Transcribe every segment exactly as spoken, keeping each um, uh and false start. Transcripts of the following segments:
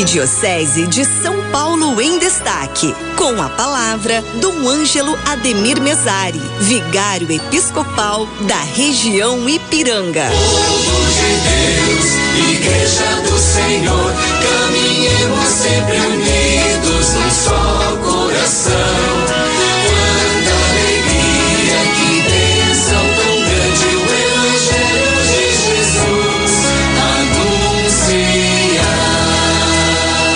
Arquidiocese de São Paulo em Destaque, com a palavra Dom Ângelo Ademir Mezzari, vigário episcopal da região Ipiranga. Povo de Deus, Igreja do Senhor, caminhemos sempre unidos num só coração. Quanta alegria, que bênção tão grande, o Evangelho de Jesus anunciar.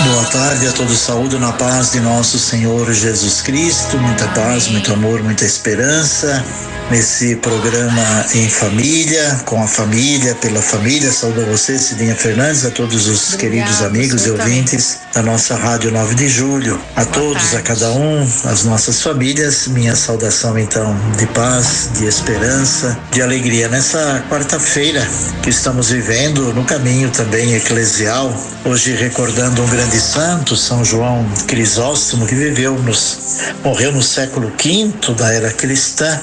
Boa tarde a todos, saúdo na paz de nosso Senhor Jesus Cristo, muita paz, muito amor, muita esperança. Nesse programa em família, com a família, pela família, saúdo a você, Cidinha Fernandes, a todos os Obrigado, queridos amigos e ouvintes da nossa Rádio nove de julho, a Boa todos, tarde. A cada um, as nossas famílias, minha saudação então de paz, de esperança, de alegria. Nessa quarta-feira que estamos vivendo no caminho também eclesial, hoje recordando um grande santo, São João Crisóstomo, que viveu, nos, morreu no século quinto da era cristã.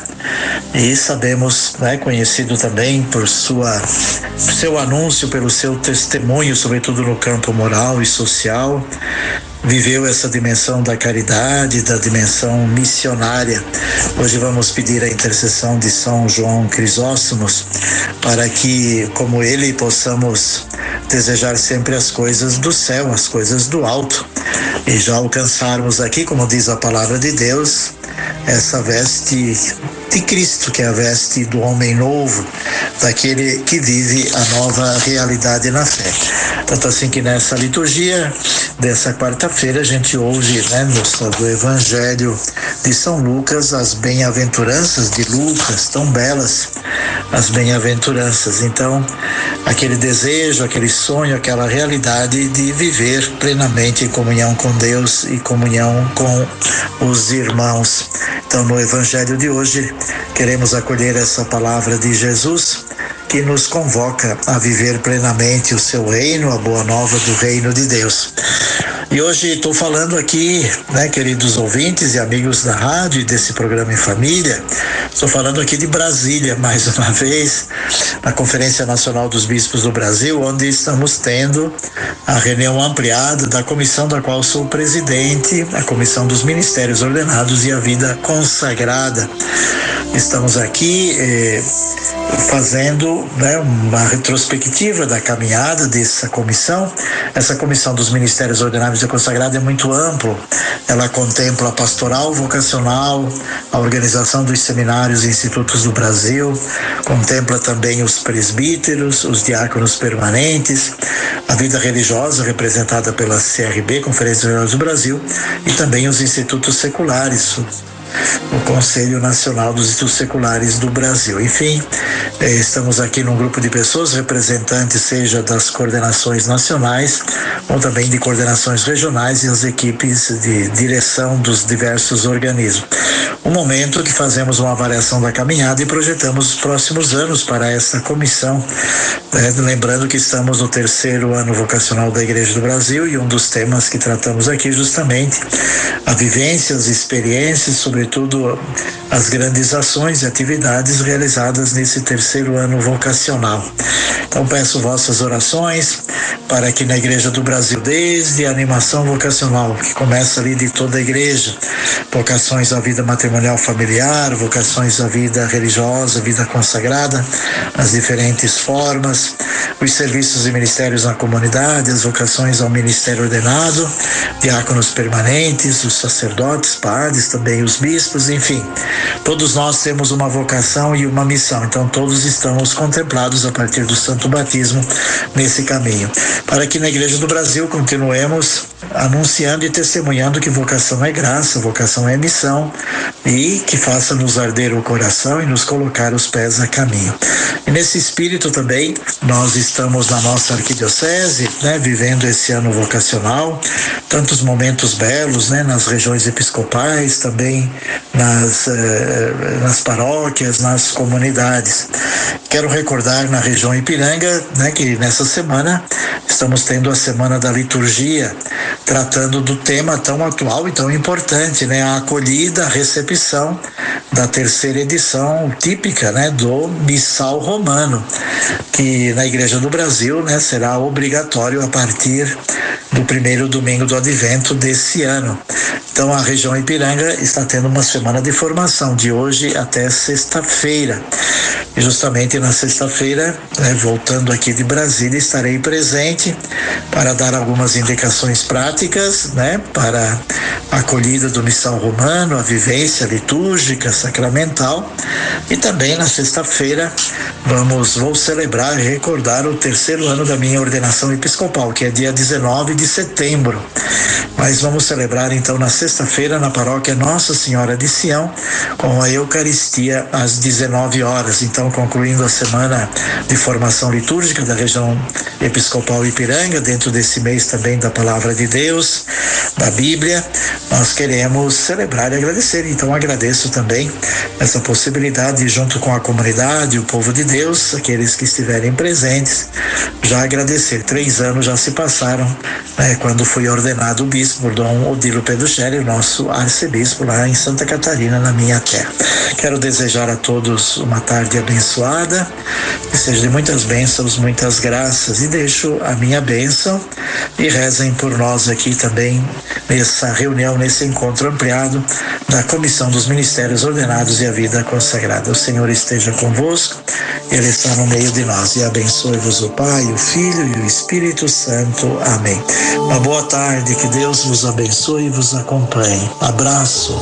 E sabemos, né, conhecido também por sua, seu anúncio, pelo seu testemunho, sobretudo no campo moral e social, viveu essa dimensão da caridade, da dimensão missionária. Hoje vamos pedir a intercessão de São João Crisóstomo para que, como ele, possamos desejar sempre as coisas do céu, as coisas do alto, e já alcançarmos aqui, como diz a palavra de Deus, essa veste de Cristo, que é a veste do homem novo, daquele que vive a nova realidade na fé. Tanto assim que nessa liturgia dessa quarta-feira a gente ouve, né, do Evangelho de São Lucas, as bem-aventuranças de Lucas, tão belas as bem-aventuranças. Então, aquele desejo, aquele sonho, aquela realidade de viver plenamente em comunhão com Deus e comunhão com os irmãos. Então, no Evangelho de hoje, queremos acolher essa palavra de Jesus, que nos convoca a viver plenamente o seu reino, a boa nova do reino de Deus. E hoje estou falando aqui, né, queridos ouvintes e amigos da rádio e desse programa em família, estou falando aqui de Brasília, mais uma vez, na Conferência Nacional dos Bispos do Brasil, onde estamos tendo a reunião ampliada da comissão da qual sou presidente, a Comissão dos Ministérios Ordenados e a Vida Consagrada. Estamos aqui eh, fazendo, né, uma retrospectiva da caminhada dessa comissão. Essa comissão dos Ministérios Ordenados e Consagrada é muito ampla. Ela contempla a pastoral vocacional, a organização dos seminários e institutos do Brasil, contempla também os presbíteros, os diáconos permanentes, a vida religiosa representada pela C R B, Conferência Nacional do Brasil, e também os institutos seculares, o Conselho Nacional dos Institutos Seculares do Brasil. Enfim, estamos aqui num grupo de pessoas, representantes seja das coordenações nacionais ou também de coordenações regionais e as equipes de direção dos diversos organismos. Um momento que fazemos uma avaliação da caminhada e projetamos os próximos anos para essa comissão, né? Lembrando que estamos no terceiro ano vocacional da Igreja do Brasil e um dos temas que tratamos aqui justamente a vivência, as experiências, sobre sobretudo as grandes ações e atividades realizadas nesse terceiro ano vocacional. Então peço vossas orações para que na Igreja do Brasil, desde a animação vocacional, que começa ali de toda a igreja, vocações à vida matrimonial familiar, vocações à vida religiosa, vida consagrada, as diferentes formas, os serviços e ministérios na comunidade, as vocações ao ministério ordenado, diáconos permanentes, os sacerdotes, padres, também os bispos, enfim, todos nós temos uma vocação e uma missão, então todos estamos contemplados a partir do Santo Batismo nesse caminho, para que na Igreja do Brasil continuemos anunciando e testemunhando que vocação é graça, vocação é missão, e que faça nos arder o coração e nos colocar os pés a caminho. E nesse espírito também, nós estamos na nossa arquidiocese, né, vivendo esse ano vocacional, tantos momentos belos, né, nas regiões episcopais, também nas, eh, nas paróquias, nas comunidades. Quero recordar na região Ipiranga, né, que nessa semana estamos tendo a Semana da Liturgia, tratando do tema tão atual e tão importante, né, a acolhida, a recepção da terceira edição típica, né, do Missal Romano, que na Igreja do Brasil, né, será obrigatório a partir do primeiro domingo do Advento desse ano. Então, a região Ipiranga está tendo uma semana de formação, de hoje até sexta-feira. E justamente na sexta-feira, né, voltando aqui de Brasília, estarei presente para dar algumas indicações práticas, né, para a acolhida do missal romano, a vivência litúrgica, sacramental. E também na sexta-feira vamos, vou celebrar e recordar o terceiro ano da minha ordenação episcopal, que é dia dezenove de setembro. Mas vamos celebrar então na sexta-feira na paróquia Nossa Senhora de Sião com a Eucaristia às dezenove horas. Então, concluindo a semana de formação litúrgica da região episcopal Ipiranga, dentro desse mês também da Palavra de Deus, da Bíblia, nós queremos celebrar e agradecer. Então, agradeço também essa possibilidade, junto com a comunidade, o povo de Deus, aqueles que estiverem presentes, já agradecer. Três anos já se passaram, né, quando fui ordenado bispo por Dom Odilo Pedro Scherer, nosso arcebispo lá em Santa Catarina, na minha terra. Quero desejar a todos uma tarde abençoada, que seja de muitas bênçãos, muitas graças, e deixo a minha bênção e rezem por nós aqui também nessa reunião, nesse encontro ampliado da Comissão dos Ministérios Ordenados e a Vida Consagrada. O Senhor esteja convosco, Ele está no meio de nós, e abençoe-vos o Pai, o Filho e o Espírito Santo. Amém. Uma boa tarde, que Deus vos abençoe e vos acompanhe. Abraço.